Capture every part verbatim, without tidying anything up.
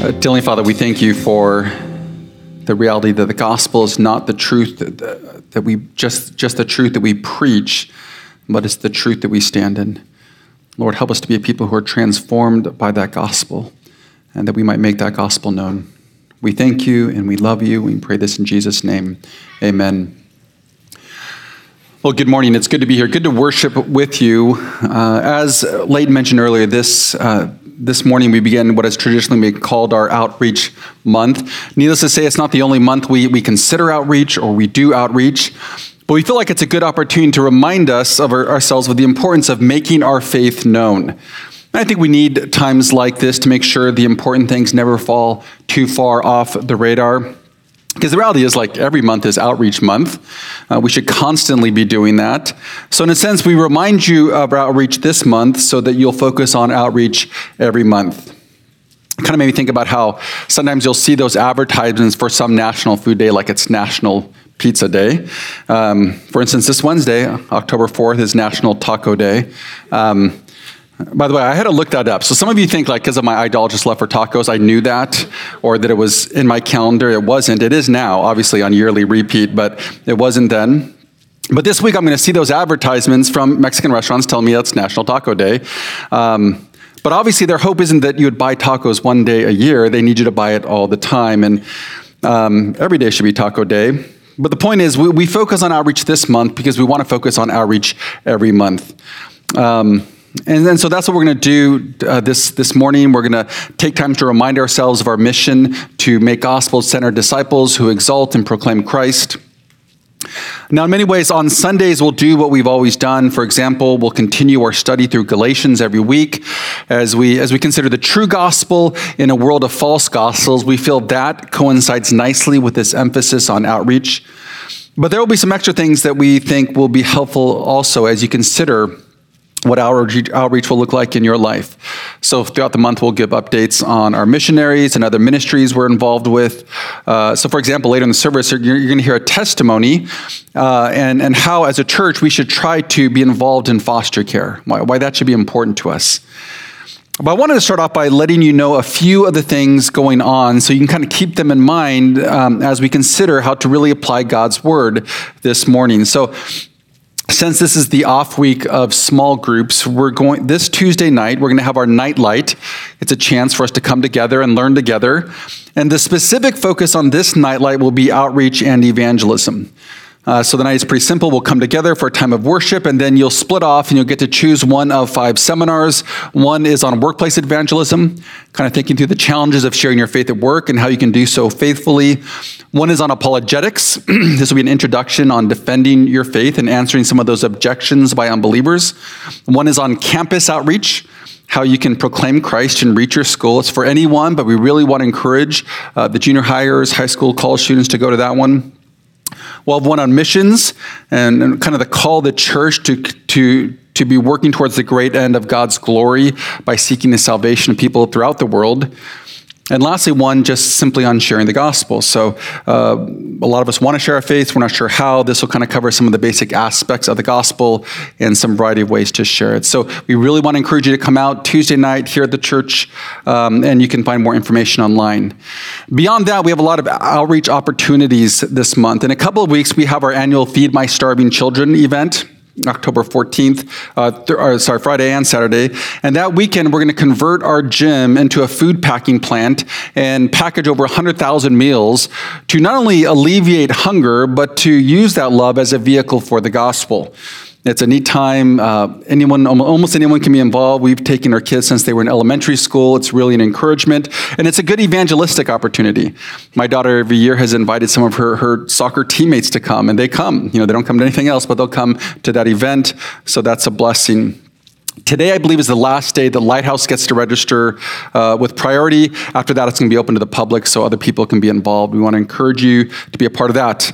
Uh, Heavenly Father, we thank you for the reality that the gospel is not the truth that, uh, that we just just the truth that we preach, but it's the truth that we stand in. Lord, help us to be a people who are transformed by that gospel, and that we might make that gospel known. We thank you and we love you. We pray this in Jesus' name. Amen. Well, good morning. It's good to be here. Good to worship with you. Uh, as Layton mentioned earlier, this uh, this morning we began what has traditionally been called our Outreach Month. Needless to say, it's not the only month we, we consider outreach or we do outreach, but we feel like it's a good opportunity to remind us of our, ourselves of the importance of making our faith known. I think we need times like this to make sure the important things never fall too far off the radar. Because the reality is, like, every month is Outreach Month. Uh, we should constantly be doing that. So in a sense, we remind you of outreach this month so that you'll focus on outreach every month. It kind of made me think about how sometimes you'll see those advertisements for some national food day, like it's National Pizza Day. Um, for instance, this Wednesday, October fourth, is National Taco Day. Um, By the way, I had to look that up. So some of you think, like, because of my idolatrous love for tacos, I knew that, or that it was in my calendar. It wasn't. It is now, obviously, on yearly repeat, but it wasn't then. But this week, I'm going to see those advertisements from Mexican restaurants telling me that's National Taco Day. Um, but obviously, their hope isn't that you would buy tacos one day a year. They need you to buy it all the time, and um, every day should be Taco Day. But the point is, we, we focus on outreach this month because we want to focus on outreach every month. Um And then, so that's what we're going to do uh, this this morning. We're going to take time to remind ourselves of our mission to make gospel-centered disciples who exalt and proclaim Christ. Now, in many ways, on Sundays, we'll do what we've always done. For example, we'll continue our study through Galatians every week. As we as we consider the true gospel in a world of false gospels, we feel that coincides nicely with this emphasis on outreach. But there will be some extra things that we think will be helpful also as you consider what our outreach will look like in your life. So throughout the month, we'll give updates on our missionaries and other ministries we're involved with. Uh, so for example, later in the service, you're, you're going to hear a testimony uh, and, and how as a church, we should try to be involved in foster care, why, why that should be important to us. But I wanted to start off by letting you know a few of the things going on so you can kind of keep them in mind um, as we consider how to really apply God's word this morning. So since this is the off week of small groups, we're going this Tuesday night, we're going to have our night light. It's a chance for us to come together and learn together. And the specific focus on this night light will be outreach and evangelism. Uh, so the night is pretty simple. We'll come together for a time of worship, and then you'll split off, and you'll get to choose one of five seminars. One is on workplace evangelism, kind of thinking through the challenges of sharing your faith at work and how you can do so faithfully. One is on apologetics. This will be an introduction on defending your faith and answering some of those objections by unbelievers. One is on campus outreach, how you can proclaim Christ and reach your school. It's for anyone, but we really want to encourage uh, the junior hires, high school, college students to go to that one. We'll have one on missions and, and kind of the call of the church to, to, to be working towards the great end of God's glory by seeking the salvation of people throughout the world. And lastly, one just simply on sharing the gospel. So uh, a lot of us want to share our faith. We're not sure how. This will kind of cover some of the basic aspects of the gospel and some variety of ways to share it. So we really want to encourage you to come out Tuesday night here at the church, um, and you can find more information online. Beyond that, we have a lot of outreach opportunities this month. In a couple of weeks, we have our annual Feed My Starving Children event, October fourteenth, uh, th- or, sorry, Friday and Saturday. And that weekend, we're going to convert our gym into a food packing plant and package over one hundred thousand meals to not only alleviate hunger, but to use that love as a vehicle for the gospel. It's a neat time. Uh, anyone, almost anyone can be involved. We've taken our kids since they were in elementary school. It's really an encouragement, and it's a good evangelistic opportunity. My daughter every year has invited some of her, her soccer teammates to come, and they come. You know, they don't come to anything else, but they'll come to that event, so that's a blessing. Today, I believe, is the last day the Lighthouse gets to register uh, with priority. After that, it's going to be open to the public so other people can be involved. We want to encourage you to be a part of that.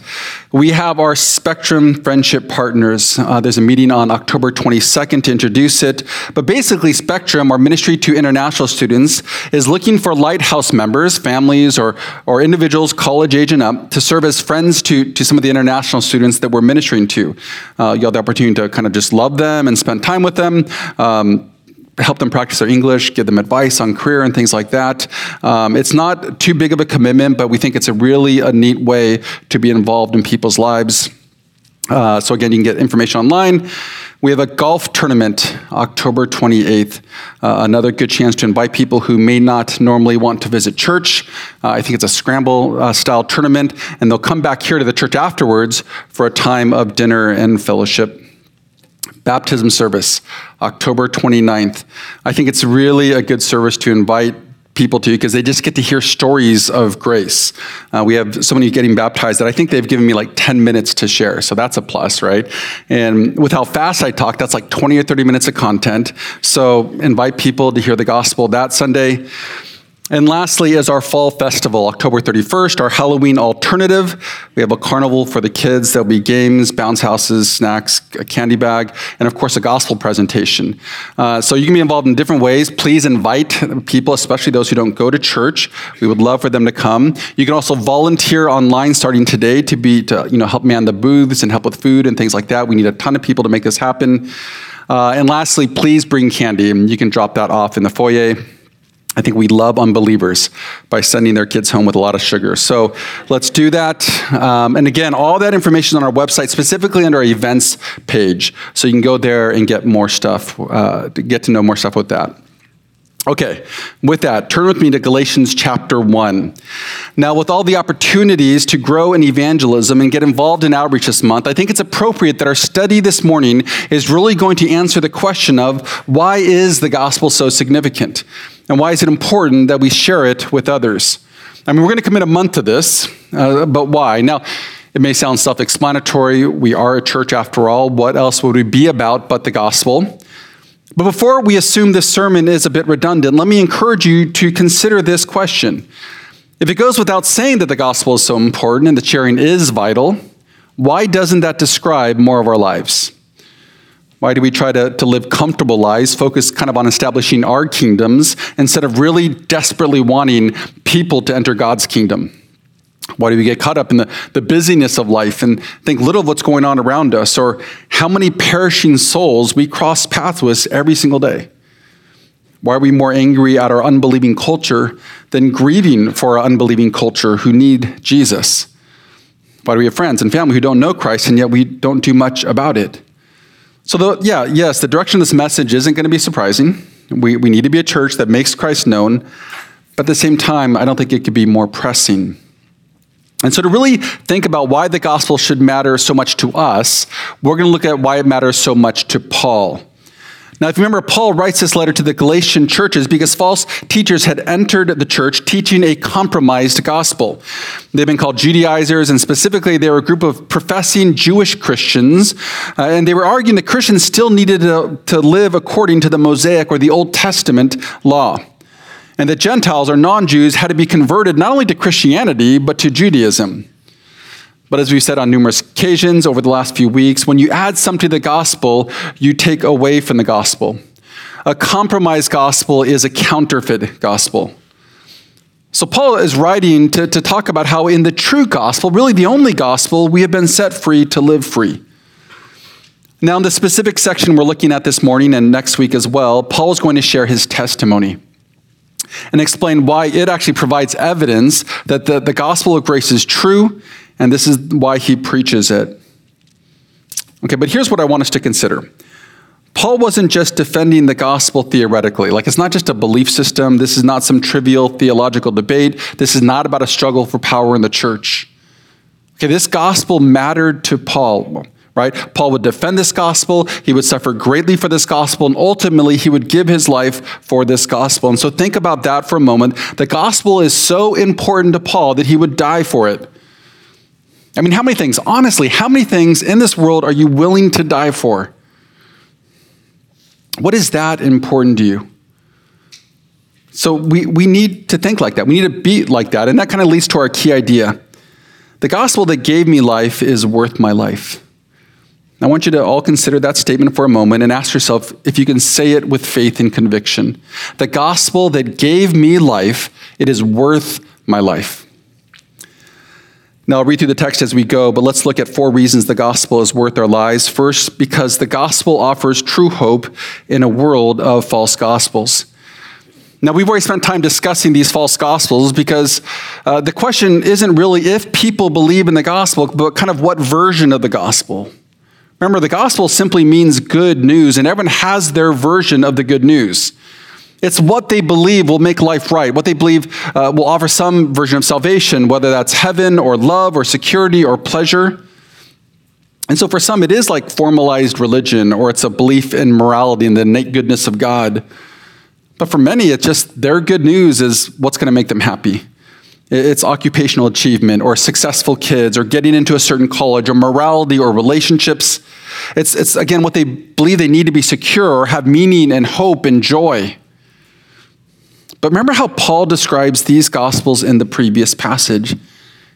We have our Spectrum Friendship Partners. Uh, there's a meeting on October twenty-second to introduce it. But basically, Spectrum, our ministry to international students, is looking for Lighthouse members, families, or, or individuals, college age and up, to serve as friends to, to some of the international students that we're ministering to. Uh, you have the opportunity to kind of just love them and spend time with them. Um, help them practice their English, give them advice on career and things like that. Um, it's not too big of a commitment, but we think it's a really a neat way to be involved in people's lives. Uh, so again, you can get information online. We have a golf tournament, October twenty-eighth. Uh, another good chance to invite people who may not normally want to visit church. Uh, I think it's a scramble uh, style tournament, and they'll come back here to the church afterwards for a time of dinner and fellowship. Baptism service, October twenty-ninth. I think it's really a good service to invite people to, because they just get to hear stories of grace. Uh, we have so many getting baptized that I think they've given me like ten minutes to share. So that's a plus, right? And with how fast I talk, that's like twenty or thirty minutes of content. So invite people to hear the gospel that Sunday. And lastly is our fall festival, October thirty-first, our Halloween alternative. We have a carnival for the kids. There'll be games, bounce houses, snacks, a candy bag, and of course a gospel presentation. Uh, so you can be involved in different ways. Please invite people, especially those who don't go to church. We would love for them to come. You can also volunteer online starting today to be to you know help man the booths and help with food and things like that. We need a ton of people to make this happen. Uh, and lastly, please bring candy. You can drop that off in the foyer. I think we love unbelievers by sending their kids home with a lot of sugar. So let's do that. Um, and again, all that information is on our website, specifically under our events page. So you can go there and get more stuff, uh, to get to know more stuff with that. Okay, with that, turn with me to Galatians chapter one. Now, with all the opportunities to grow in evangelism and get involved in outreach this month, I think it's appropriate that our study this morning is really going to answer the question of why is the gospel so significant? And why is it important that we share it with others? I mean, we're going to commit a month to this, uh, but why? Now, it may sound self-explanatory. We are a church after all. What else would we be about but the gospel? But before we assume this sermon is a bit redundant, let me encourage you to consider this question. If it goes without saying that the gospel is so important and the sharing is vital, why doesn't that describe more of our lives? Why do we try to, to live comfortable lives, focus kind of on establishing our kingdoms instead of really desperately wanting people to enter God's kingdom? Why do we get caught up in the, the busyness of life and think little of what's going on around us, or how many perishing souls we cross paths with every single day? Why are we more angry at our unbelieving culture than grieving for our unbelieving culture who need Jesus? Why do we have friends and family who don't know Christ and yet we don't do much about it? So, the, yeah, yes, the direction of this message isn't going to be surprising. We, we need to be a church that makes Christ known. But at the same time, I don't think it could be more pressing. And so to really think about why the gospel should matter so much to us, we're going to look at why it matters so much to Paul. Now, if you remember, Paul writes this letter to the Galatian churches because false teachers had entered the church teaching a compromised gospel. They've been called Judaizers, and specifically they were a group of professing Jewish Christians, uh, and they were arguing that Christians still needed to, to live according to the Mosaic or the Old Testament law, and that Gentiles or non-Jews had to be converted not only to Christianity but to Judaism. But as we've said on numerous occasions over the last few weeks, when you add something to the gospel, you take away from the gospel. A compromised gospel is a counterfeit gospel. So Paul is writing to, to talk about how in the true gospel, really the only gospel, we have been set free to live free. Now, in the specific section we're looking at this morning and next week as well, Paul is going to share his testimony and explain why it actually provides evidence that the, the gospel of grace is true, and this is why he preaches it. Okay, but here's what I want us to consider. Paul wasn't just defending the gospel theoretically. Like, it's not just a belief system. This is not some trivial theological debate. This is not about a struggle for power in the church. Okay, this gospel mattered to Paul, right? Paul would defend this gospel. He would suffer greatly for this gospel, and ultimately he would give his life for this gospel. And so think about that for a moment. The gospel is so important to Paul that he would die for it. I mean, how many things, honestly, how many things in this world are you willing to die for? What is that important to you? So we, we need to think like that. We need to be like that. And that kind of leads to our key idea. The gospel that gave me life is worth my life. I want you to all consider that statement for a moment and ask yourself if you can say it with faith and conviction. The gospel that gave me life, it is worth my life. Now, I'll read through the text as we go, but let's look at four reasons the gospel is worth our lives. First, because the gospel offers true hope in a world of false gospels. Now, we've already spent time discussing these false gospels because uh, the question isn't really if people believe in the gospel, but kind of what version of the gospel. Remember, the gospel simply means good news, and everyone has their version of the good news. It's what they believe will make life right, what they believe uh, will offer some version of salvation, whether that's heaven or love or security or pleasure. And so for some, it is like formalized religion, or it's a belief in morality and the innate goodness of God. But for many, it's just their good news is what's going to make them happy. It's occupational achievement or successful kids or getting into a certain college or morality or relationships. It's, it's again, what they believe they need to be secure or have meaning and hope and joy. But remember how Paul describes these gospels in the previous passage.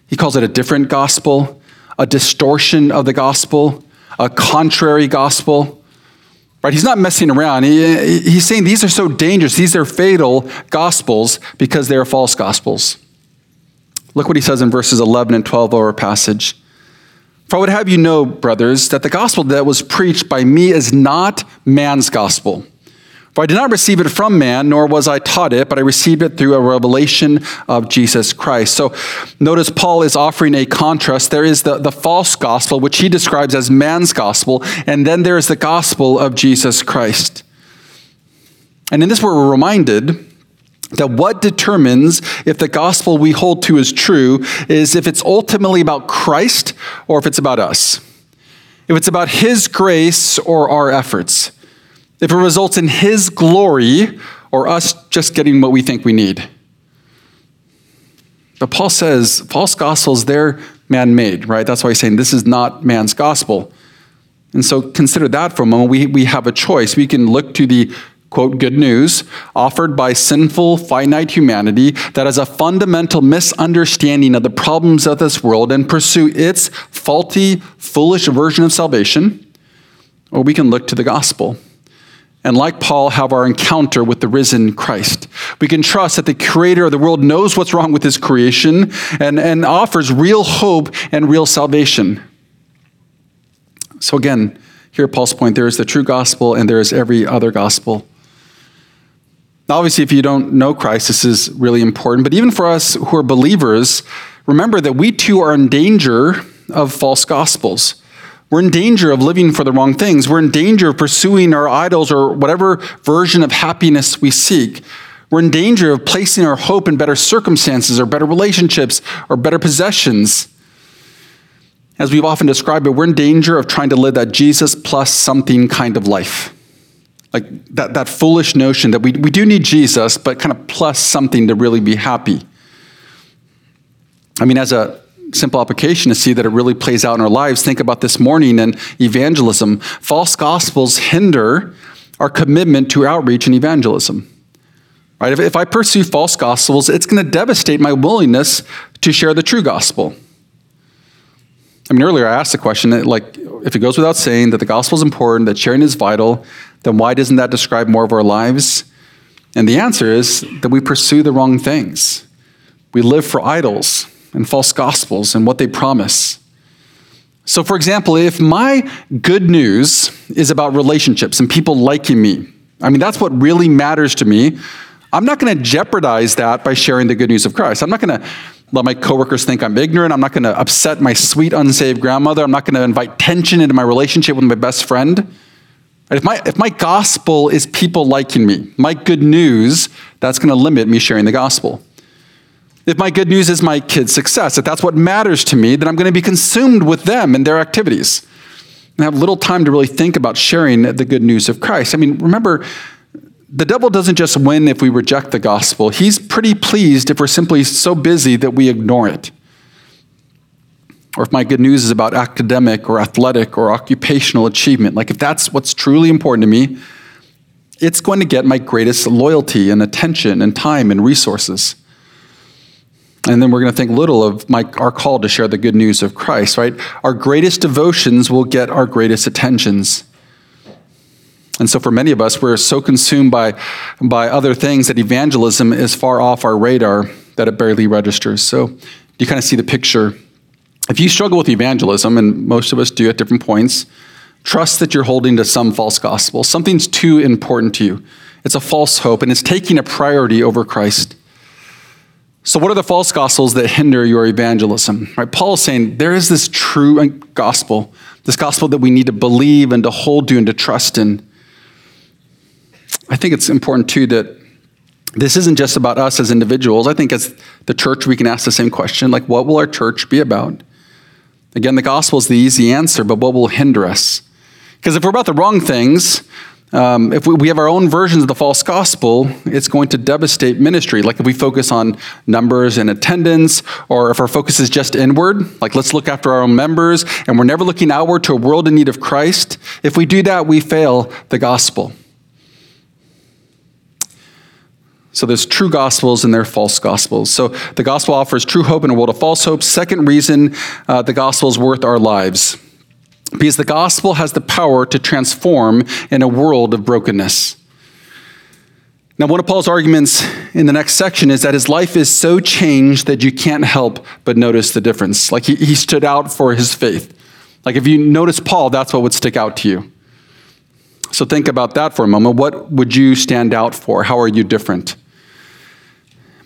He calls it a different gospel, a distortion of the gospel, a contrary gospel. Right? He's not messing around. He, he's saying these are so dangerous. These are fatal gospels because they are false gospels. Look what he says in verses eleven and twelve of our passage. For I would have you know, brothers, that the gospel that was preached by me is not man's gospel. For I did not receive it from man, nor was I taught it, but I received it through a revelation of Jesus Christ. So notice Paul is offering a contrast. There is the, the false gospel, which he describes as man's gospel, and then there is the gospel of Jesus Christ. And in this, we're reminded that what determines if the gospel we hold to is true is if it's ultimately about Christ or if it's about us. If it's about his grace or our efforts. If it results in his glory or us just getting what we think we need. But Paul says false gospels, they're man-made, right? That's why he's saying this is not man's gospel. And so consider that for a moment. We, we have a choice. We can look to the, quote, good news offered by sinful, finite humanity that has a fundamental misunderstanding of the problems of this world and pursue its faulty, foolish version of salvation, or we can look to the gospel. And like Paul, have our encounter with the risen Christ. We can trust that the creator of the world knows what's wrong with his creation and, and offers real hope and real salvation. So again, here Paul's point, there is the true gospel and there is every other gospel. Now, obviously, if you don't know Christ, this is really important. But even for us who are believers, remember that we too are in danger of false gospels. We're in danger of living for the wrong things. We're in danger of pursuing our idols or whatever version of happiness we seek. We're in danger of placing our hope in better circumstances or better relationships or better possessions. As we've often described it, we're in danger of trying to live that Jesus plus something kind of life. Like that, that foolish notion that we, we do need Jesus, but kind of plus something to really be happy. I mean, as a simple application to see that it really plays out in our lives. Think about this morning and evangelism. False gospels hinder our commitment to outreach and evangelism. Right? If, if I pursue false gospels, it's going to devastate my willingness to share the true gospel. I mean, earlier I asked the question, like, if it goes without saying that the gospel is important, that sharing is vital, then why doesn't that describe more of our lives? And the answer is that we pursue the wrong things. We live for idols and false gospels and what they promise. So for example, if my good news is about relationships and people liking me, I mean, that's what really matters to me. I'm not going to jeopardize that by sharing the good news of Christ. I'm not going to let my coworkers think I'm ignorant. I'm not going to upset my sweet, unsaved grandmother. I'm not going to invite tension into my relationship with my best friend. If my, if my gospel is people liking me, my good news, that's going to limit me sharing the gospel. If my good news is my kids' success, if that's what matters to me, then I'm going to be consumed with them and their activities and have little time to really think about sharing the good news of Christ. I mean, remember, the devil doesn't just win if we reject the gospel. He's pretty pleased if we're simply so busy that we ignore it. Or if my good news is about academic or athletic or occupational achievement, like if that's what's truly important to me, it's going to get my greatest loyalty and attention and time and resources. And then we're going to think little of my, our call to share the good news of Christ, right? Our greatest devotions will get our greatest attentions. And so for many of us, we're so consumed by, by other things that evangelism is far off our radar that it barely registers. So you kind of see the picture If you struggle with evangelism, and most of us do at different points, trust that you're holding to some false gospel. Something's too important to you. It's a false hope, and it's taking a priority over Christ. So what are the false gospels that hinder your evangelism? Right? Paul is saying there is this true gospel, this gospel that we need to believe and to hold to and to trust in. I think it's important, too, that this isn't just about us as individuals. I think as the church, we can ask the same question, like, what will our church be about? Again, the gospel is the easy answer, but what will hinder us? Because if we're about the wrong things, um, if we, we have our own versions of the false gospel, it's going to devastate ministry. Like if we focus on numbers and attendance, or if our focus is just inward, like let's look after our own members, and we're never looking outward to a world in need of Christ. If we do that, we fail the gospel. So there's true gospels and there are false gospels. So the gospel offers true hope in a world of false hope. Second reason uh, the gospel is worth our lives. Because the gospel has the power to transform in a world of brokenness. Now, one of Paul's arguments in the next section is that his life is so changed that you can't help but notice the difference. Like he, he stood out for his faith. Like if you notice Paul, that's what would stick out to you. So think about that for a moment. What would you stand out for? How are you different?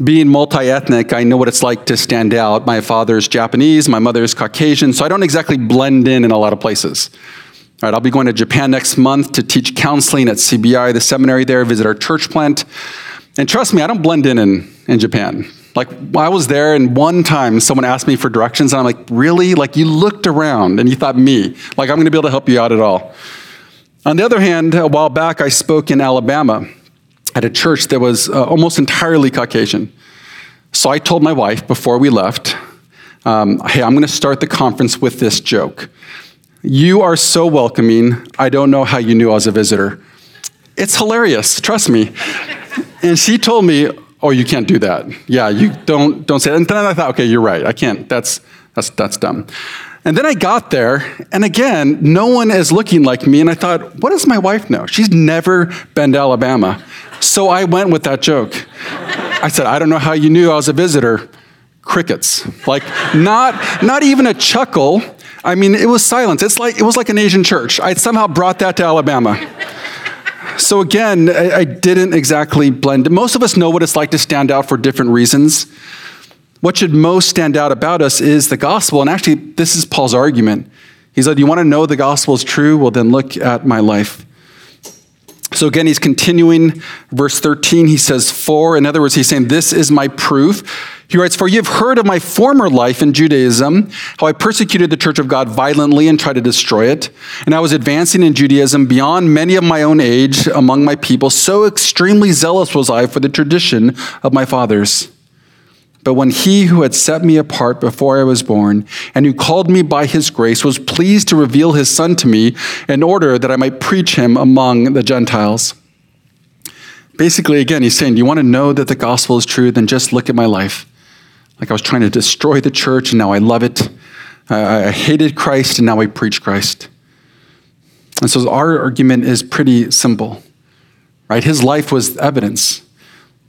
Being multi-ethnic, I know what it's like to stand out. My father's Japanese, my mother's Caucasian, so I don't exactly blend in in a lot of places. All right, I'll be going to Japan next month to teach counseling at C B I, the seminary there, visit our church plant. And trust me, I don't blend in in, in Japan. Like, I was there, and one time someone asked me for directions, and I'm like, really? Like, you looked around, and you thought, me. Like, I'm going to be able to help you out at all. On the other hand, a while back, I spoke in Alabama at a church that was uh, almost entirely Caucasian. So I told my wife before we left, um, hey, I'm gonna start the conference with this joke. You are so welcoming, I don't know how you knew I was a visitor. It's hilarious, trust me. And she told me, oh, you can't do that. Yeah, you don't don't say that. And then I thought, okay, you're right, I can't, that's that's that's dumb. And then I got there, and again, no one is looking like me, and I thought, what does my wife know? She's never been to Alabama. So I went with that joke. I said, I don't know how you knew I was a visitor. Crickets. Like, not not even a chuckle. I mean, it was silence. It's like it was like an Asian church. I somehow brought that to Alabama. So again, I, I didn't exactly blend. Most of us know what it's like to stand out for different reasons. What should most stand out about us is the gospel. And actually, this is Paul's argument. He said, you want to know the gospel is true? Well, then look at my life. So again, he's continuing. Verse thirteen, he says, for, in other words, he's saying, this is my proof. He writes, for you have heard of my former life in Judaism, how I persecuted the church of God violently and tried to destroy it. And I was advancing in Judaism beyond many of my own age among my people. So extremely zealous was I for the tradition of my fathers. But when he who had set me apart before I was born and who called me by his grace was pleased to reveal his son to me in order that I might preach him among the Gentiles. Basically, again, he's saying, you want to know that the gospel is true? Then just look at my life. Like I was trying to destroy the church and now I love it. I hated Christ and now I preach Christ. And so our argument is pretty simple, right? His life was evidence.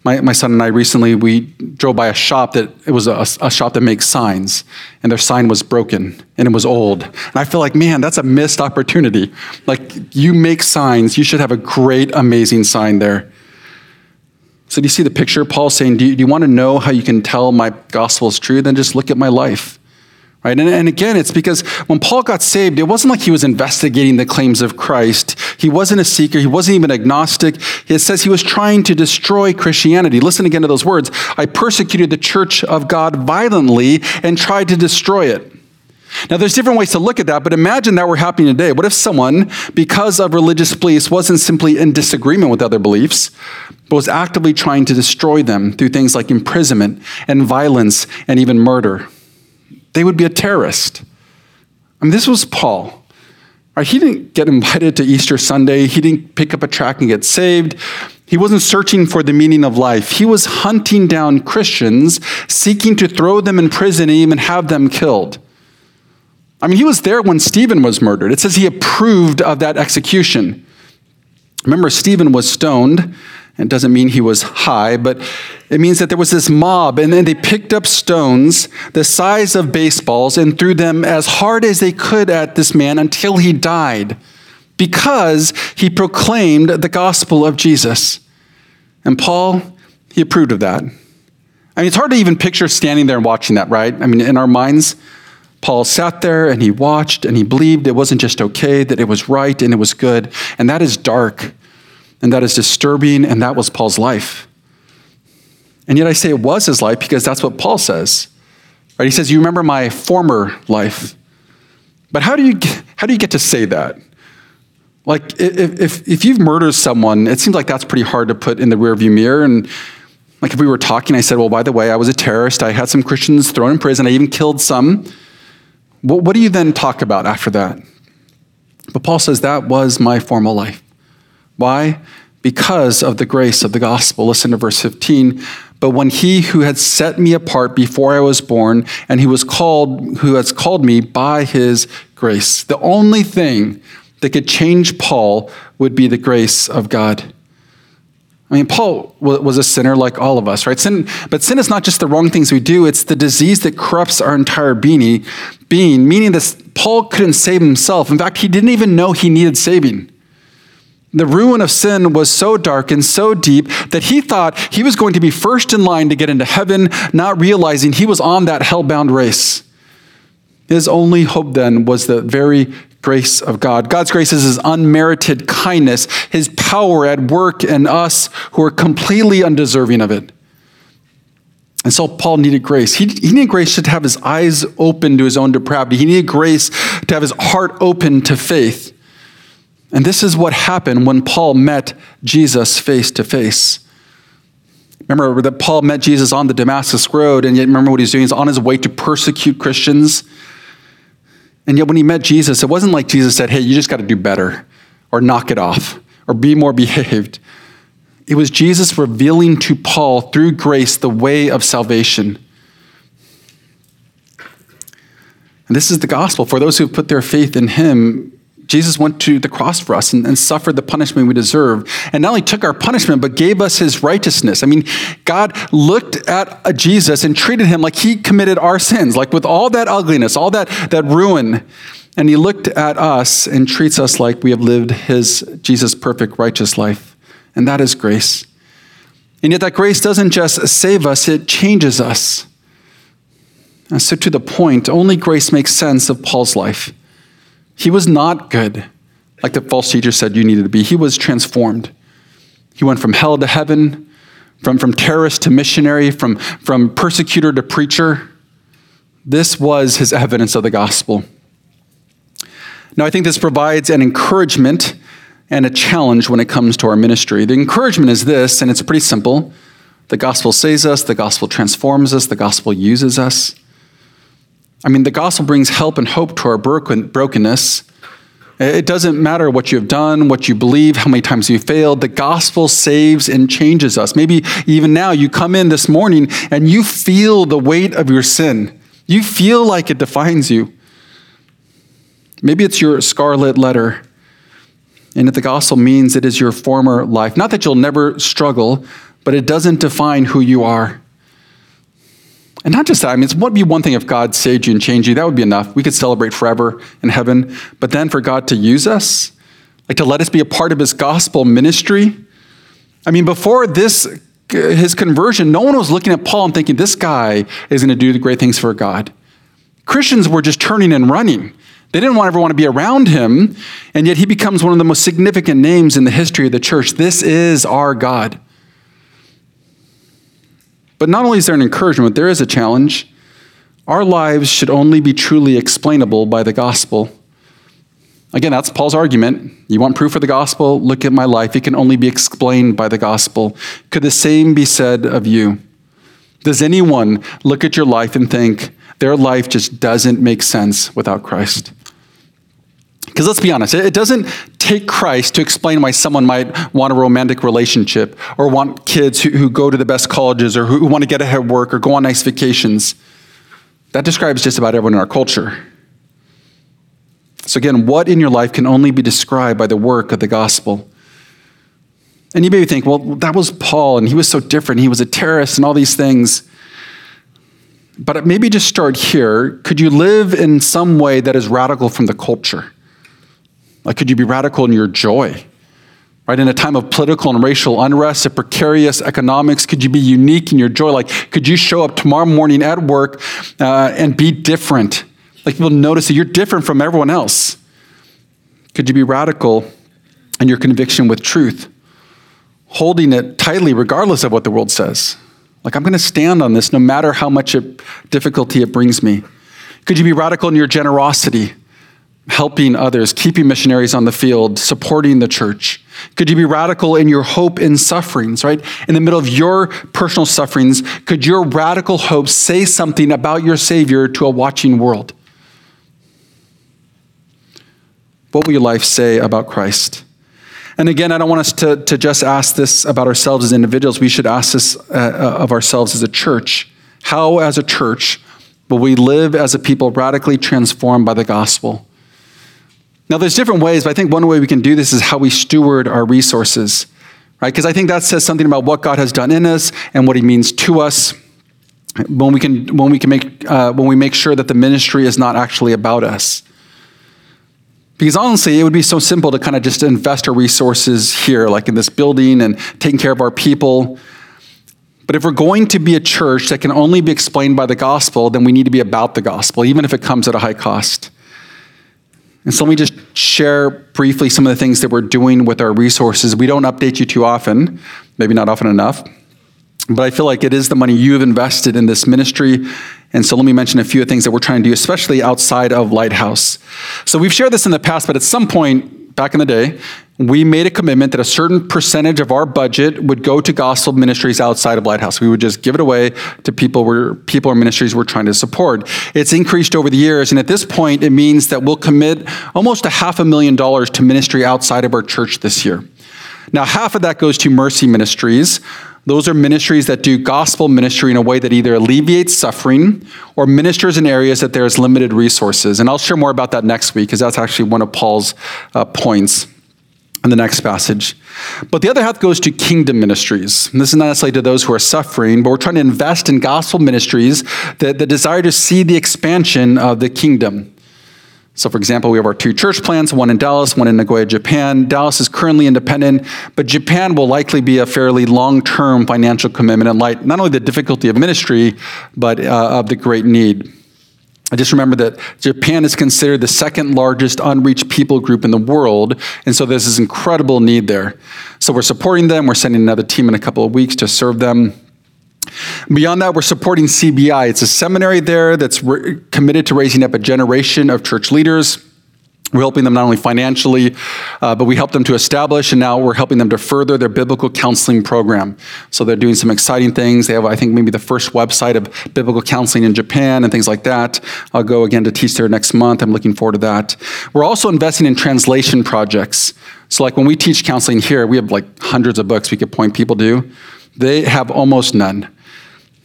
My, my son and I recently, we drove by a shop that, it was a, a shop that makes signs, and their sign was broken, and it was old. And I feel like, man, that's a missed opportunity. Like, you make signs, you should have a great, amazing sign there. So do you see the picture? Paul's saying, do you, do you want to know how you can tell my gospel is true? Then just look at my life, right? And, and again, it's because when Paul got saved, it wasn't like he was investigating the claims of Christ. He wasn't a seeker. He wasn't even agnostic. It says he was trying to destroy Christianity. Listen again to those words. I persecuted the church of God violently and tried to destroy it. Now, there's different ways to look at that, but imagine that were happening today. What if someone, because of religious beliefs, wasn't simply in disagreement with other beliefs, but was actively trying to destroy them through things like imprisonment and violence and even murder? They would be a terrorist. I mean, this was Paul. He didn't get invited to Easter Sunday. He didn't pick up a tract and get saved. He wasn't searching for the meaning of life. He was hunting down Christians, seeking to throw them in prison and even have them killed. I mean, he was there when Stephen was murdered. It says he approved of that execution. Remember, Stephen was stoned, It doesn't mean he was high, but it means that there was this mob, and then they picked up stones the size of baseballs and threw them as hard as they could at this man until he died, because he proclaimed the gospel of Jesus. And Paul, he approved of that. I mean, it's hard to even picture standing there and watching that, right? I mean, in our minds, Paul sat there and he watched and he believed it wasn't just okay, that it was right and it was good. And that is dark and that is disturbing, and that was Paul's life. And yet I say it was his life because that's what Paul says. Right? He says, you remember my former life. But how do you how do you get to say that? Like, if, if, if you've murdered someone, it seems like that's pretty hard to put in the rearview mirror. And like, if we were talking, I said, well, by the way, I was a terrorist. I had some Christians thrown in prison. I even killed some. What, what do you then talk about after that? But Paul says that was my former life. Why? Because of the grace of the gospel. Listen to verse fifteen. But when he who had set me apart before I was born, and he was called, who has called me by his grace. The only thing that could change Paul would be the grace of God. I mean, Paul was a sinner like all of us, right? Sin, but sin is not just the wrong things we do, it's the disease that corrupts our entire being, being, meaning that Paul couldn't save himself. In fact, he didn't even know he needed saving. The ruin of sin was so dark and so deep that he thought he was going to be first in line to get into heaven, not realizing he was on that hell-bound race. His only hope then was the very grace of God. God's grace is his unmerited kindness, his power at work in us who are completely undeserving of it. And so Paul needed grace. He, he needed grace to have his eyes open to his own depravity. He needed grace to have his heart open to faith. And this is what happened when Paul met Jesus face to face. Remember that Paul met Jesus on the Damascus Road, and yet remember what he's doing. He's on his way to persecute Christians. And yet when he met Jesus, it wasn't like Jesus said, hey, you just got to do better, or knock it off, or be more behaved. It was Jesus revealing to Paul through grace the way of salvation. And this is the gospel. For those who have put their faith in him, Jesus went to the cross for us and, and suffered the punishment we deserved. And not only took our punishment, but gave us his righteousness. I mean, God looked at Jesus and treated him like he committed our sins, like with all that ugliness, all that, that ruin. And he looked at us and treats us like we have lived his, Jesus' perfect righteous life. And that is grace. And yet that grace doesn't just save us, it changes us. And so to the point, only grace makes sense of Paul's life. He was not good, like the false teacher said you needed to be. He was transformed. He went from hell to heaven, from, from terrorist to missionary, from, from persecutor to preacher. This was his evidence of the gospel. Now, I think this provides an encouragement and a challenge when it comes to our ministry. The encouragement is this, and it's pretty simple. The gospel saves us. The gospel transforms us. The gospel uses us. I mean, the gospel brings help and hope to our broken, brokenness. It doesn't matter what you have done, what you believe, how many times you failed. The gospel saves and changes us. Maybe even now you come in this morning and you feel the weight of your sin. You feel like it defines you. Maybe it's your scarlet letter. And that the gospel means it is your former life. Not that you'll never struggle, but it doesn't define who you are. And not just that, I mean, it would be one thing if God saved you and changed you. That would be enough. We could celebrate forever in heaven. But then for God to use us, like to let us be a part of his gospel ministry. I mean, before this, his conversion, no one was looking at Paul and thinking, this guy is going to do the great things for God. Christians were just turning and running. They didn't ever want to be around him. And yet he becomes one of the most significant names in the history of the church. This is our God. But not only is there an encouragement, there is a challenge. Our lives should only be truly explainable by the gospel. Again, that's Paul's argument. You want proof of the gospel? Look at my life. It can only be explained by the gospel. Could the same be said of you? Does anyone look at your life and think their life just doesn't make sense without Christ? Because let's be honest, it doesn't take Christ to explain why someone might want a romantic relationship or want kids who, who go to the best colleges or who want to get ahead of work or go on nice vacations. That describes just about everyone in our culture. So again, what in your life can only be described by the work of the gospel? And you maybe think, well, that was Paul, and he was so different. He was a terrorist and all these things. But maybe just start here. Could you live in some way that is radical from the culture? Like, could you be radical in your joy? Right? In a time of political and racial unrest, of precarious economics, could you be unique in your joy? Like, could you show up tomorrow morning at work uh, and be different? Like, people notice that you're different from everyone else. Could you be radical in your conviction with truth? Holding it tightly regardless of what the world says. Like, I'm going to stand on this no matter how much it, difficulty it brings me. Could you be radical in your generosity? Helping others, keeping missionaries on the field, supporting the church. Could you be radical in your hope in sufferings, right? In the middle of your personal sufferings, could your radical hope say something about your Savior to a watching world? What will your life say about Christ? And again, I don't want us to, to just ask this about ourselves as individuals. We should ask this uh, of ourselves as a church. How, as a church, will we live as a people radically transformed by the gospel? Now, there's different ways, but I think one way we can do this is how we steward our resources, right? Because I think that says something about what God has done in us and what He means to us. When we can, when we can make, uh, when we make sure that the ministry is not actually about us. Because honestly, it would be so simple to kind of just invest our resources here, like in this building and taking care of our people. But if we're going to be a church that can only be explained by the gospel, then we need to be about the gospel, even if it comes at a high cost. And so let me just share briefly some of the things that we're doing with our resources. We don't update you too often, maybe not often enough, but I feel like it is the money you have invested in this ministry. And so let me mention a few things that we're trying to do, especially outside of Lighthouse. So we've shared this in the past, but at some point back in the day, we made a commitment that a certain percentage of our budget would go to gospel ministries outside of Lighthouse. We would just give it away to people where people or ministries we're trying to support. It's increased over the years, and at this point, it means that we'll commit almost a half a million dollars to ministry outside of our church this year. Now, half of that goes to Mercy Ministries. Those are ministries that do gospel ministry in a way that either alleviates suffering or ministers in areas that there is limited resources. And I'll share more about that next week, because that's actually one of Paul's uh, points in the next passage. But the other half goes to kingdom ministries. And this is not necessarily to those who are suffering, but we're trying to invest in gospel ministries that, that desire to see the expansion of the kingdom. So for example, we have our two church plants, one in Dallas, one in Nagoya, Japan. Dallas is currently independent, but Japan will likely be a fairly long-term financial commitment in light, not only the difficulty of ministry, but uh, of the great need. I just remember that Japan is considered the second largest unreached people group in the world, and so there's this incredible need there. So we're supporting them. We're sending another team in a couple of weeks to serve them. Beyond that, we're supporting C B I. It's a seminary there that's re- committed to raising up a generation of church leaders. We're helping them not only financially, uh, but we help them to establish, and now we're helping them to further their biblical counseling program. So they're doing some exciting things. They have, I think, maybe the first website of biblical counseling in Japan and things like that. I'll go again to teach there next month. I'm looking forward to that. We're also investing in translation projects. So like when we teach counseling here, we have like hundreds of books we could point people to. They have almost none.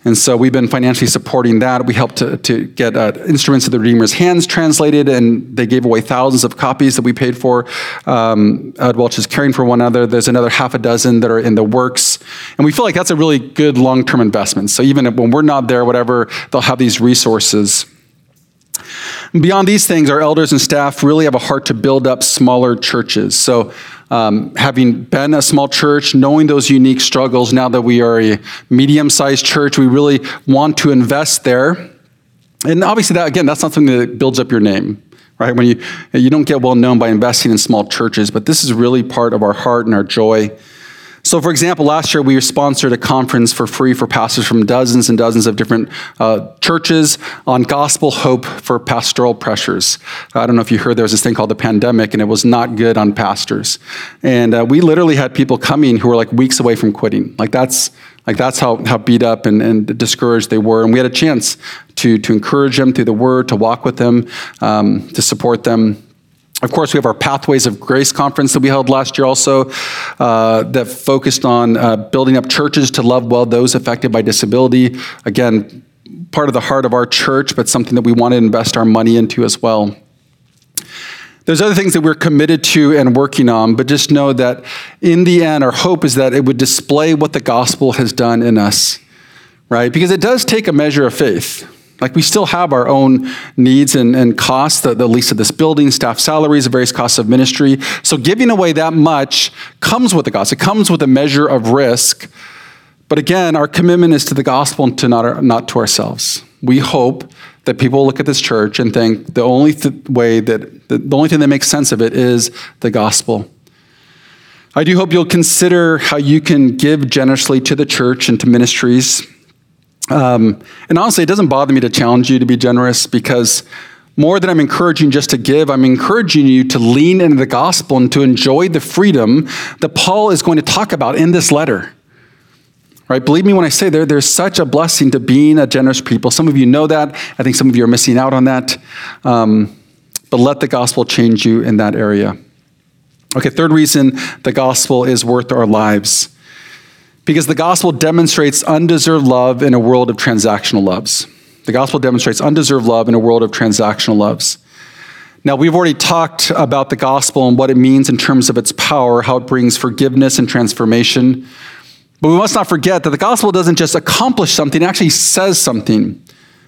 And so we've been financially supporting that. We helped to, to get uh, Instruments of the Redeemer's Hands translated, and they gave away thousands of copies that we paid for. Um, Ed Welch is caring for one another. There's another half a dozen that are in the works. And we feel like that's a really good long-term investment. So even if, when we're not there, whatever, they'll have these resources. And beyond these things, our elders and staff really have a heart to build up smaller churches. So Um, having been a small church, knowing those unique struggles, now that we are a medium-sized church, we really want to invest there. And obviously, that again, that's not something that builds up your name, right? When you you don't get well known by investing in small churches, but this is really part of our heart and our joy. So, for example, last year we sponsored a conference for free for pastors from dozens and dozens of different uh, churches on gospel hope for pastoral pressures. I don't know if you heard, there was this thing called the pandemic, and it was not good on pastors. And uh, we literally had people coming who were like weeks away from quitting. Like that's like that's how, how beat up and, and discouraged they were. And we had a chance to to encourage them through the word, to walk with them, um, to support them. Of course, we have our Pathways of Grace conference that we held last year also uh, that focused on uh, building up churches to love well those affected by disability. Again, part of the heart of our church, but something that we want to invest our money into as well. There's other things that we're committed to and working on, but just know that in the end, our hope is that it would display what the gospel has done in us, right? Because it does take a measure of faith. Like, we still have our own needs and, and costs, the, the lease of this building, staff salaries, various costs of ministry. So giving away that much comes with the cost. It comes with a measure of risk. But again, our commitment is to the gospel and to not, our, not to ourselves. We hope that people look at this church and think the only th- way that, the, the only thing that makes sense of it is the gospel. I do hope you'll consider how you can give generously to the church and to ministries. Um, and honestly, it doesn't bother me to challenge you to be generous, because more than I'm encouraging just to give, I'm encouraging you to lean into the gospel and to enjoy the freedom that Paul is going to talk about in this letter. Right? Believe me when I say there, there's such a blessing to being a generous people. Some of you know that. I think some of you are missing out on that. Um, but let the gospel change you in that area. Okay, third reason the gospel is worth our lives. Because the gospel demonstrates undeserved love in a world of transactional loves. The gospel demonstrates undeserved love in a world of transactional loves. Now, we've already talked about the gospel and what it means in terms of its power, how it brings forgiveness and transformation. But we must not forget that the gospel doesn't just accomplish something, it actually says something.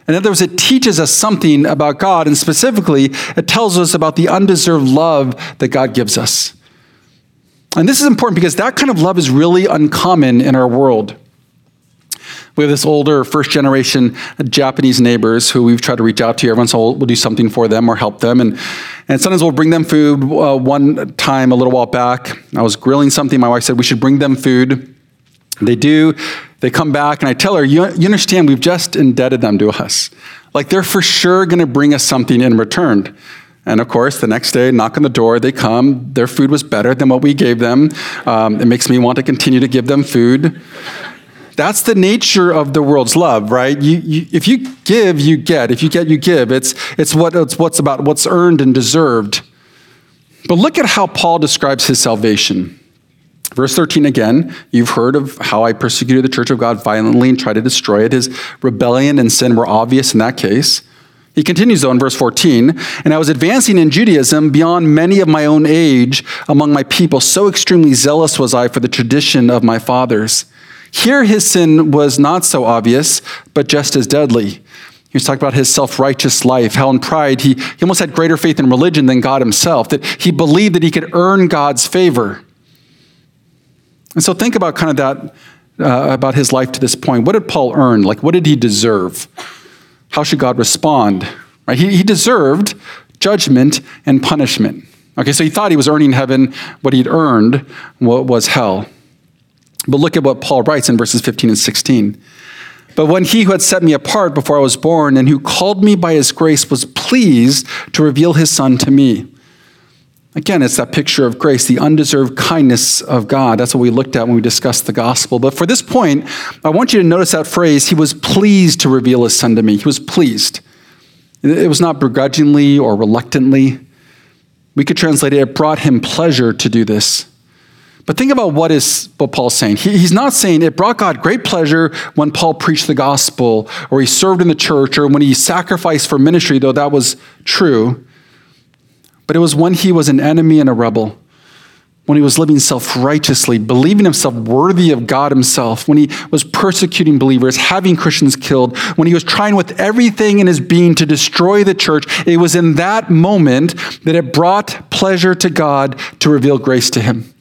In other words, it teaches us something about God, and specifically, it tells us about the undeserved love that God gives us. And this is important because that kind of love is really uncommon in our world. We have this older first-generation Japanese neighbors who we've tried to reach out to. Every once in a while, we'll do something for them or help them. And, and sometimes we'll bring them food. Uh, one time a little while back, I was grilling something. My wife said we should bring them food. They do. They come back, and I tell her, you, you understand, we've just indebted them to us. Like, they're for sure going to bring us something in return. And of course, the next day, knock on the door, they come, their food was better than what we gave them. Um, it makes me want to continue to give them food. That's the nature of the world's love, right? You, you, if you give, you get. If you get, you give. It's, it's, what, it's what's about what's earned and deserved. But look at how Paul describes his salvation. Verse thirteen again, you've heard of how I persecuted the church of God violently and tried to destroy it. His rebellion and sin were obvious in that case. He continues, though, in verse fourteen, and I was advancing in Judaism beyond many of my own age among my people. So extremely zealous was I for the tradition of my fathers. Here his sin was not so obvious, but just as deadly. He was talking about his self-righteous life, how in pride he, he almost had greater faith in religion than God himself, that he believed that he could earn God's favor. And so think about kind of that, uh, about his life to this point. What did Paul earn? Like, what did he deserve? How should God respond? Right? He, he deserved judgment and punishment. Okay, so he thought he was earning heaven. What he'd earned was hell. But look at what Paul writes in verses fifteen and sixteen. But when he who had set me apart before I was born and who called me by his grace was pleased to reveal his son to me. Again, it's that picture of grace, the undeserved kindness of God. That's what we looked at when we discussed the gospel. But for this point, I want you to notice that phrase, he was pleased to reveal his son to me. He was pleased. It was not begrudgingly or reluctantly. We could translate it, it brought him pleasure to do this. But think about what is what Paul's saying. He, he's not saying it brought God great pleasure when Paul preached the gospel or he served in the church or when he sacrificed for ministry, though that was true. But it was when he was an enemy and a rebel, when he was living self-righteously, believing himself worthy of God himself, when he was persecuting believers, having Christians killed, when he was trying with everything in his being to destroy the church. It was in that moment that it brought pleasure to God to reveal grace to him.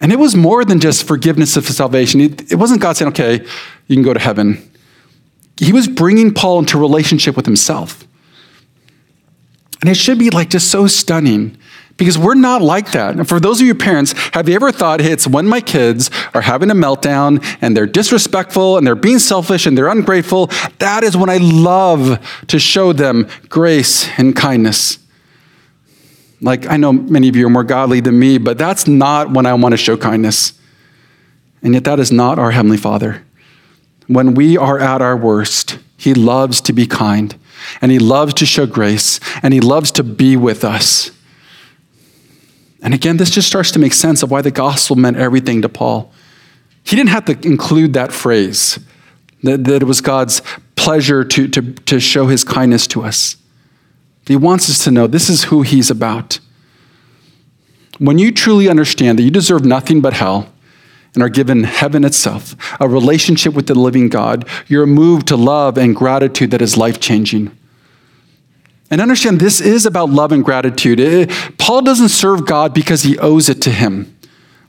And it was more than just forgiveness of salvation. It wasn't God saying, okay, you can go to heaven. He was bringing Paul into relationship with himself. And it should be like just so stunning because we're not like that. And for those of you parents, have you ever thought, hey, it's when my kids are having a meltdown and they're disrespectful and they're being selfish and they're ungrateful, that is when I love to show them grace and kindness. Like, I know many of you are more godly than me, but that's not when I want to show kindness. And yet that is not our Heavenly Father. When we are at our worst, He loves to be kind. And He loves to show grace, and He loves to be with us. And again, this just starts to make sense of why the gospel meant everything to Paul. He didn't have to include that phrase, that, that it was God's pleasure to, to, to show His kindness to us. He wants us to know this is who he's about. When you truly understand that you deserve nothing but hell and are given heaven itself, a relationship with the living God, you're moved to love and gratitude that is life-changing. And understand this is about love and gratitude. It, Paul doesn't serve God because he owes it to him.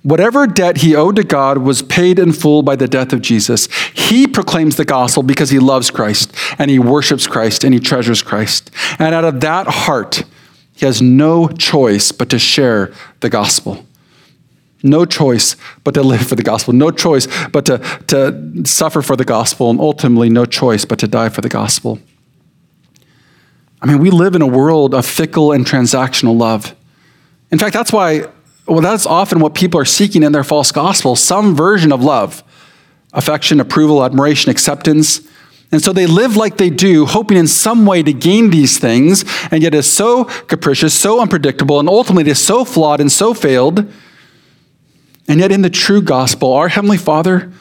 Whatever debt he owed to God was paid in full by the death of Jesus. He proclaims the gospel because he loves Christ and he worships Christ and he treasures Christ. And out of that heart, he has no choice but to share the gospel. No choice but to live for the gospel. No choice but to, to suffer for the gospel. And ultimately, no choice but to die for the gospel. I mean, we live in a world of fickle and transactional love. In fact, that's why, well, that's often what people are seeking in their false gospel, some version of love, affection, approval, admiration, acceptance. And so they live like they do, hoping in some way to gain these things, and yet it's so capricious, so unpredictable, and ultimately it is so flawed and so failed. And yet in the true gospel, our Heavenly Father,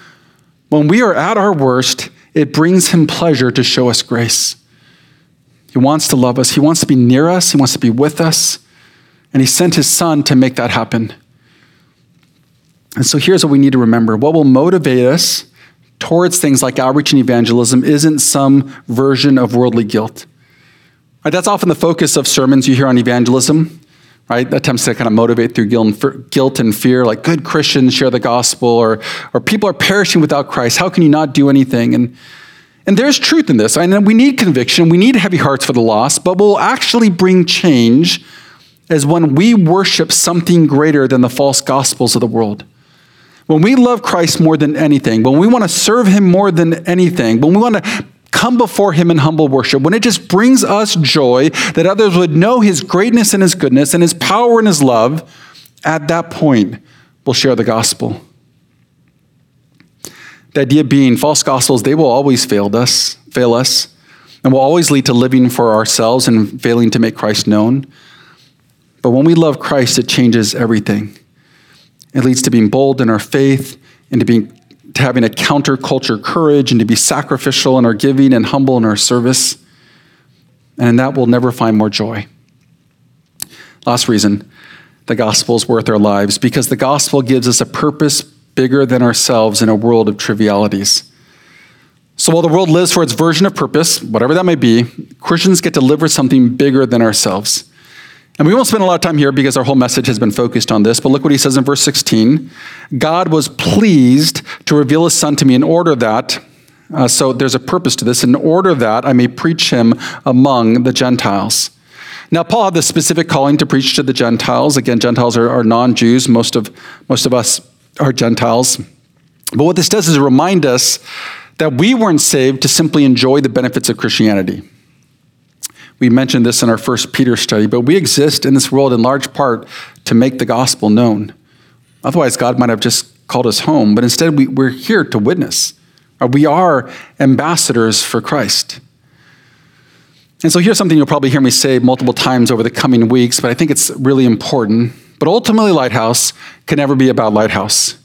when we are at our worst, it brings him pleasure to show us grace. He wants to love us. He wants to be near us. He wants to be with us. And he sent his son to make that happen. And so here's what we need to remember. What will motivate us towards things like outreach and evangelism isn't some version of worldly guilt. Right, that's often the focus of sermons you hear on evangelism, right? Attempts to kind of motivate through guilt and fear, like good Christians share the gospel, or, or people are perishing without Christ. How can you not do anything? And, and there's truth in this. And we need conviction. We need heavy hearts for the lost, but we'll actually bring change is when we worship something greater than the false gospels of the world. When we love Christ more than anything, when we want to serve him more than anything, when we want to come before him in humble worship, when it just brings us joy that others would know his greatness and his goodness and his power and his love, at that point, we'll share the gospel. The idea being false gospels, they will always fail us, fail us, and will always lead to living for ourselves and failing to make Christ known. But when we love Christ, it changes everything. It leads to being bold in our faith and to being to having a counterculture courage and to be sacrificial in our giving and humble in our service. And in that, we'll never find more joy. Last reason, the gospel is worth our lives because the gospel gives us a purpose bigger than ourselves in a world of trivialities. So while the world lives for its version of purpose, whatever that may be, Christians get to live for something bigger than ourselves. And we won't spend a lot of time here because our whole message has been focused on this, but look what he says in verse sixteen. God was pleased to reveal his son to me in order that, uh, so there's a purpose to this, in order that I may preach him among the Gentiles. Now, Paul had this specific calling to preach to the Gentiles. Again, Gentiles are, are non-Jews. Most of, most of us are Gentiles. But what this does is remind us that we weren't saved to simply enjoy the benefits of Christianity. We mentioned this in our first Peter study, but we exist in this world in large part to make the gospel known. Otherwise, God might have just called us home, but instead we, we're here to witness. We are ambassadors for Christ. And so here's something you'll probably hear me say multiple times over the coming weeks, but I think it's really important. But ultimately, Lighthouse can never be about Lighthouse.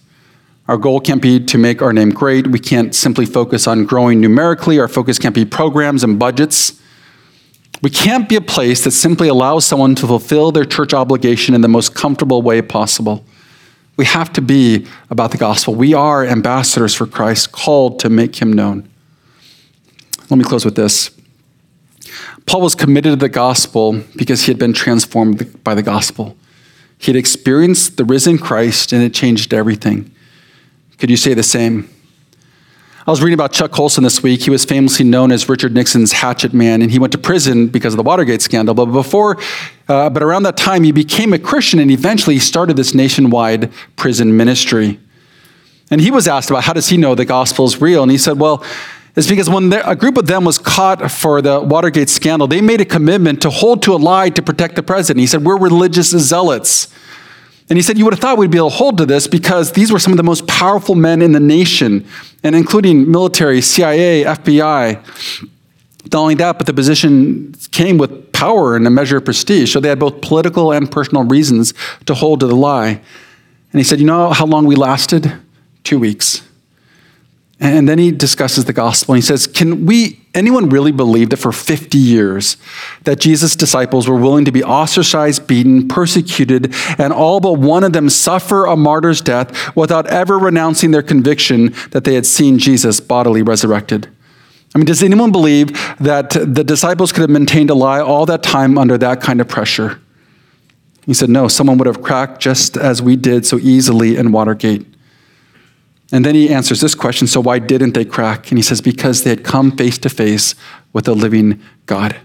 Our goal can't be to make our name great. We can't simply focus on growing numerically. Our focus can't be programs and budgets. We can't be a place that simply allows someone to fulfill their church obligation in the most comfortable way possible. We have to be about the gospel. We are ambassadors for Christ, called to make him known. Let me close with this. Paul was committed to the gospel because he had been transformed by the gospel. He had experienced the risen Christ, and it changed everything. Could you say the same? I was reading about Chuck Colson this week. He was famously known as Richard Nixon's hatchet man, and he went to prison because of the Watergate scandal. But before, uh, but around that time, he became a Christian, and eventually he started this nationwide prison ministry. And he was asked about how does he know the gospel is real? And he said, well, it's because when there, a group of them was caught for the Watergate scandal, they made a commitment to hold to a lie to protect the president. He said, we're religious zealots. And he said, you would have thought we'd be able to hold to this because these were some of the most powerful men in the nation, and including military, C I A, F B I. Not only that, but the position came with power and a measure of prestige. So they had both political and personal reasons to hold to the lie. And he said, you know how long we lasted? Two weeks. And then he discusses the gospel, and he says, can we, anyone really believe that for fifty years that Jesus' disciples were willing to be ostracized, beaten, persecuted, and all but one of them suffer a martyr's death without ever renouncing their conviction that they had seen Jesus bodily resurrected? I mean, does anyone believe that the disciples could have maintained a lie all that time under that kind of pressure? He said, no, someone would have cracked just as we did so easily in Watergate. And then he answers this question, so why didn't they crack? And he says, because they had come face to face with the living God.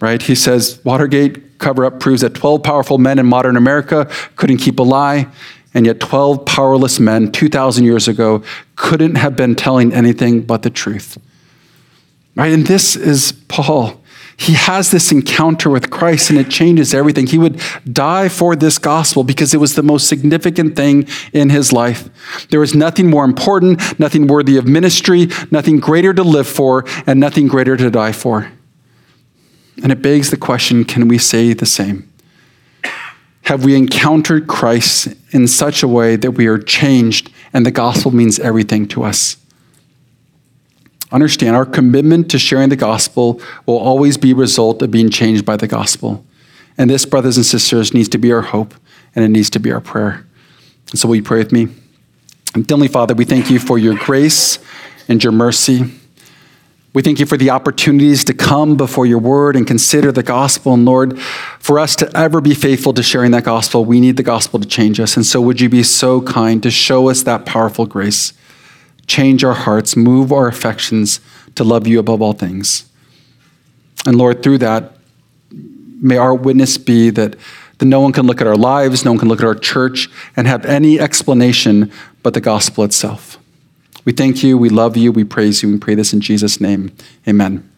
Right? He says, Watergate cover-up proves that twelve powerful men in modern America couldn't keep a lie, and yet twelve powerless men two thousand years ago couldn't have been telling anything but the truth. Right? And this is Paul. He has this encounter with Christ, and it changes everything. He would die for this gospel because it was the most significant thing in his life. There was nothing more important, nothing worthy of ministry, nothing greater to live for, and nothing greater to die for. And it begs the question, can we say the same? Have we encountered Christ in such a way that we are changed and the gospel means everything to us? Understand, our commitment to sharing the gospel will always be a result of being changed by the gospel. And this, brothers and sisters, needs to be our hope, and it needs to be our prayer. And so will you pray with me? Heavenly Father, we thank you for your grace and your mercy. We thank you for the opportunities to come before your word and consider the gospel. And Lord, for us to ever be faithful to sharing that gospel, we need the gospel to change us. And so would you be so kind to show us that powerful grace? Change our hearts, move our affections to love you above all things. And Lord, through that, may our witness be that, that no one can look at our lives, no one can look at our church and have any explanation but the gospel itself. We thank you, we love you, we praise you, and pray this in Jesus' name, amen.